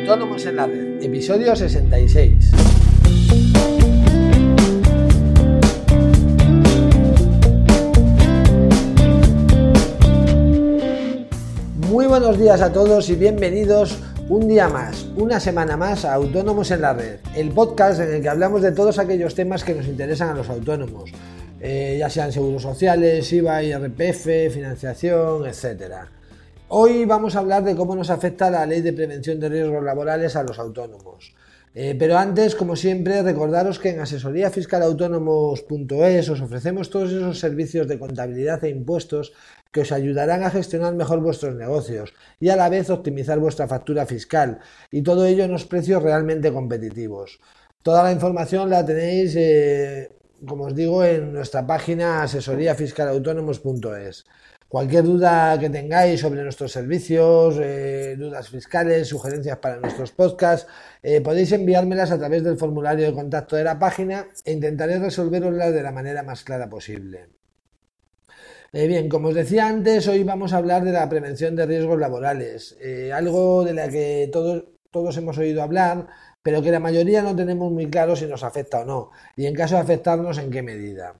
Autónomos en la Red, episodio 66. Muy buenos días a todos y bienvenidos un día más, una semana más a Autónomos en la Red, el podcast en el que hablamos de todos aquellos temas que nos interesan a los autónomos, ya sean seguros sociales, IVA, IRPF, financiación, etc. Hoy vamos a hablar de cómo nos afecta la Ley de Prevención de Riesgos Laborales a los autónomos. Pero antes, como siempre, recordaros que en asesoríafiscalautónomos.es os ofrecemos todos esos servicios de contabilidad e impuestos que os ayudarán a gestionar mejor vuestros negocios y a la vez optimizar vuestra factura fiscal, y todo ello en unos precios realmente competitivos. Toda la información la tenéis, como os digo, en nuestra página asesoríafiscalautónomos.es. Cualquier duda que tengáis sobre nuestros servicios, dudas fiscales, sugerencias para nuestros podcasts, podéis enviármelas a través del formulario de contacto de la página e intentaré resolveroslas de la manera más clara posible. Bien, como os decía antes, hoy vamos a hablar de la prevención de riesgos laborales, algo de la que todos hemos oído hablar, pero que la mayoría no tenemos muy claro si nos afecta o no, y en caso de afectarnos, en qué medida.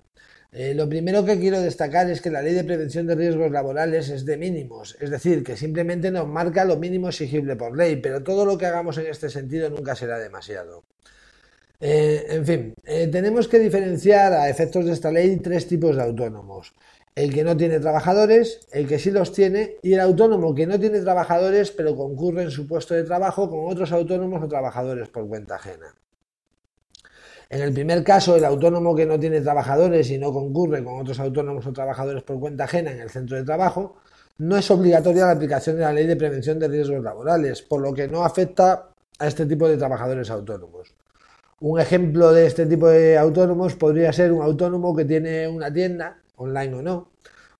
Lo primero que quiero destacar es que la Ley de Prevención de Riesgos Laborales es de mínimos, es decir, que simplemente nos marca lo mínimo exigible por ley, pero todo lo que hagamos en este sentido nunca será demasiado. Tenemos que diferenciar a efectos de esta ley tres tipos de autónomos: el que no tiene trabajadores, el que sí los tiene y el autónomo que no tiene trabajadores pero concurre en su puesto de trabajo con otros autónomos o trabajadores por cuenta ajena. En el primer caso, el autónomo que no tiene trabajadores y no concurre con otros autónomos o trabajadores por cuenta ajena en el centro de trabajo, no es obligatoria la aplicación de la Ley de Prevención de Riesgos Laborales, por lo que no afecta a este tipo de trabajadores autónomos. Un ejemplo de este tipo de autónomos podría ser un autónomo que tiene una tienda, online o no,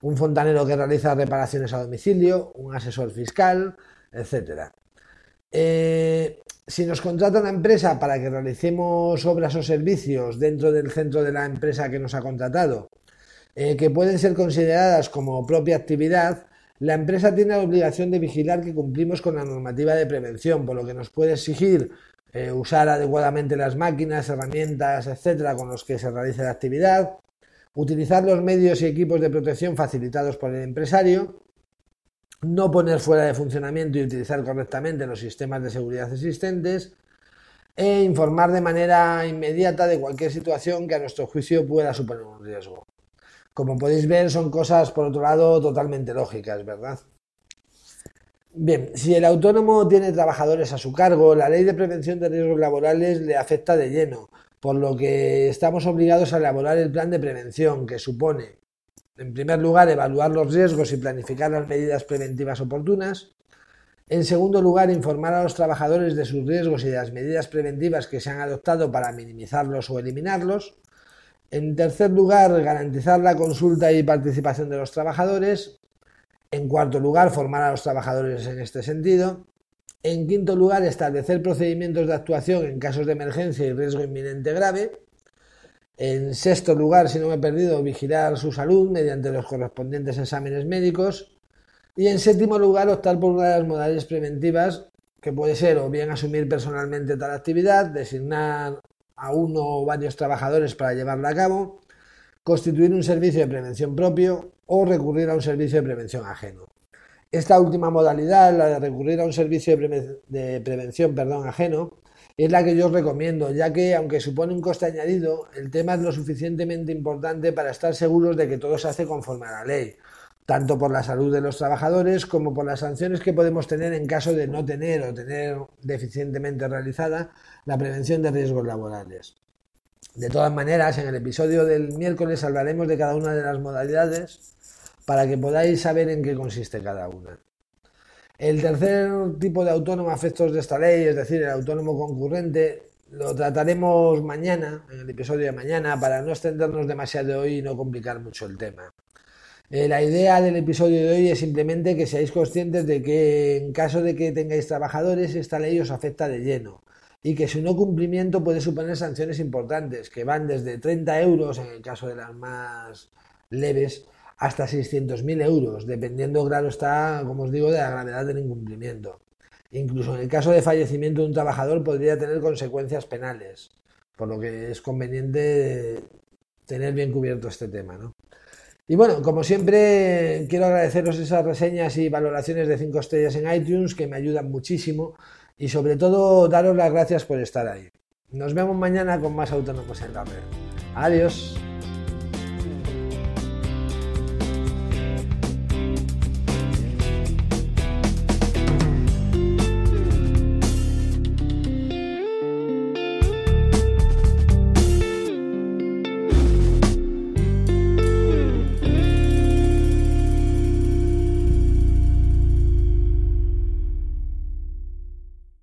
un fontanero que realiza reparaciones a domicilio, un asesor fiscal, etc. Si nos contrata una empresa para que realicemos obras o servicios dentro del centro de la empresa que nos ha contratado, que pueden ser consideradas como propia actividad, la empresa tiene la obligación de vigilar que cumplimos con la normativa de prevención, por lo que nos puede exigir usar adecuadamente las máquinas, herramientas, etc., con los que se realice la actividad, utilizar los medios y equipos de protección facilitados por el empresario, no poner fuera de funcionamiento y utilizar correctamente los sistemas de seguridad existentes e informar de manera inmediata de cualquier situación que a nuestro juicio pueda suponer un riesgo. Como podéis ver, son cosas, por otro lado, totalmente lógicas, ¿verdad? Bien, si el autónomo tiene trabajadores a su cargo, la Ley de Prevención de Riesgos Laborales le afecta de lleno, por lo que estamos obligados a elaborar el plan de prevención, que supone, en primer lugar, evaluar los riesgos y planificar las medidas preventivas oportunas. En segundo lugar, informar a los trabajadores de sus riesgos y de las medidas preventivas que se han adoptado para minimizarlos o eliminarlos. En tercer lugar, garantizar la consulta y participación de los trabajadores. En cuarto lugar, formar a los trabajadores en este sentido. En quinto lugar, establecer procedimientos de actuación en casos de emergencia y riesgo inminente grave. En sexto lugar, si no me he perdido, vigilar su salud mediante los correspondientes exámenes médicos. Y en séptimo lugar, optar por una de las modalidades preventivas, que puede ser o bien asumir personalmente tal actividad, designar a uno o varios trabajadores para llevarla a cabo, constituir un servicio de prevención propio o recurrir a un servicio de prevención ajeno. Esta última modalidad, la de recurrir a un servicio de prevención ajeno, es la que yo os recomiendo, ya que, aunque supone un coste añadido, el tema es lo suficientemente importante para estar seguros de que todo se hace conforme a la ley, tanto por la salud de los trabajadores como por las sanciones que podemos tener en caso de no tener o tener deficientemente realizada la prevención de riesgos laborales. De todas maneras, en el episodio del miércoles hablaremos de cada una de las modalidades para que podáis saber en qué consiste cada una. El tercer tipo de autónomo a efectos de esta ley, es decir, el autónomo concurrente, lo trataremos mañana, en el episodio de mañana, para no extendernos demasiado hoy y no complicar mucho el tema. La idea del episodio de hoy es simplemente que seáis conscientes de que, en caso de que tengáis trabajadores, esta ley os afecta de lleno y que su no cumplimiento puede suponer sanciones importantes, que van desde 30 euros, en el caso de las más leves, hasta 600.000 euros, dependiendo, claro está, como os digo, de la gravedad del incumplimiento. Incluso en el caso de fallecimiento de un trabajador podría tener consecuencias penales, por lo que es conveniente tener bien cubierto este tema, ¿no? Y bueno, como siempre, quiero agradeceros esas reseñas y valoraciones de 5 estrellas en iTunes, que me ayudan muchísimo, y sobre todo daros las gracias por estar ahí. Nos vemos mañana con más Autónomos en la Red. Adiós.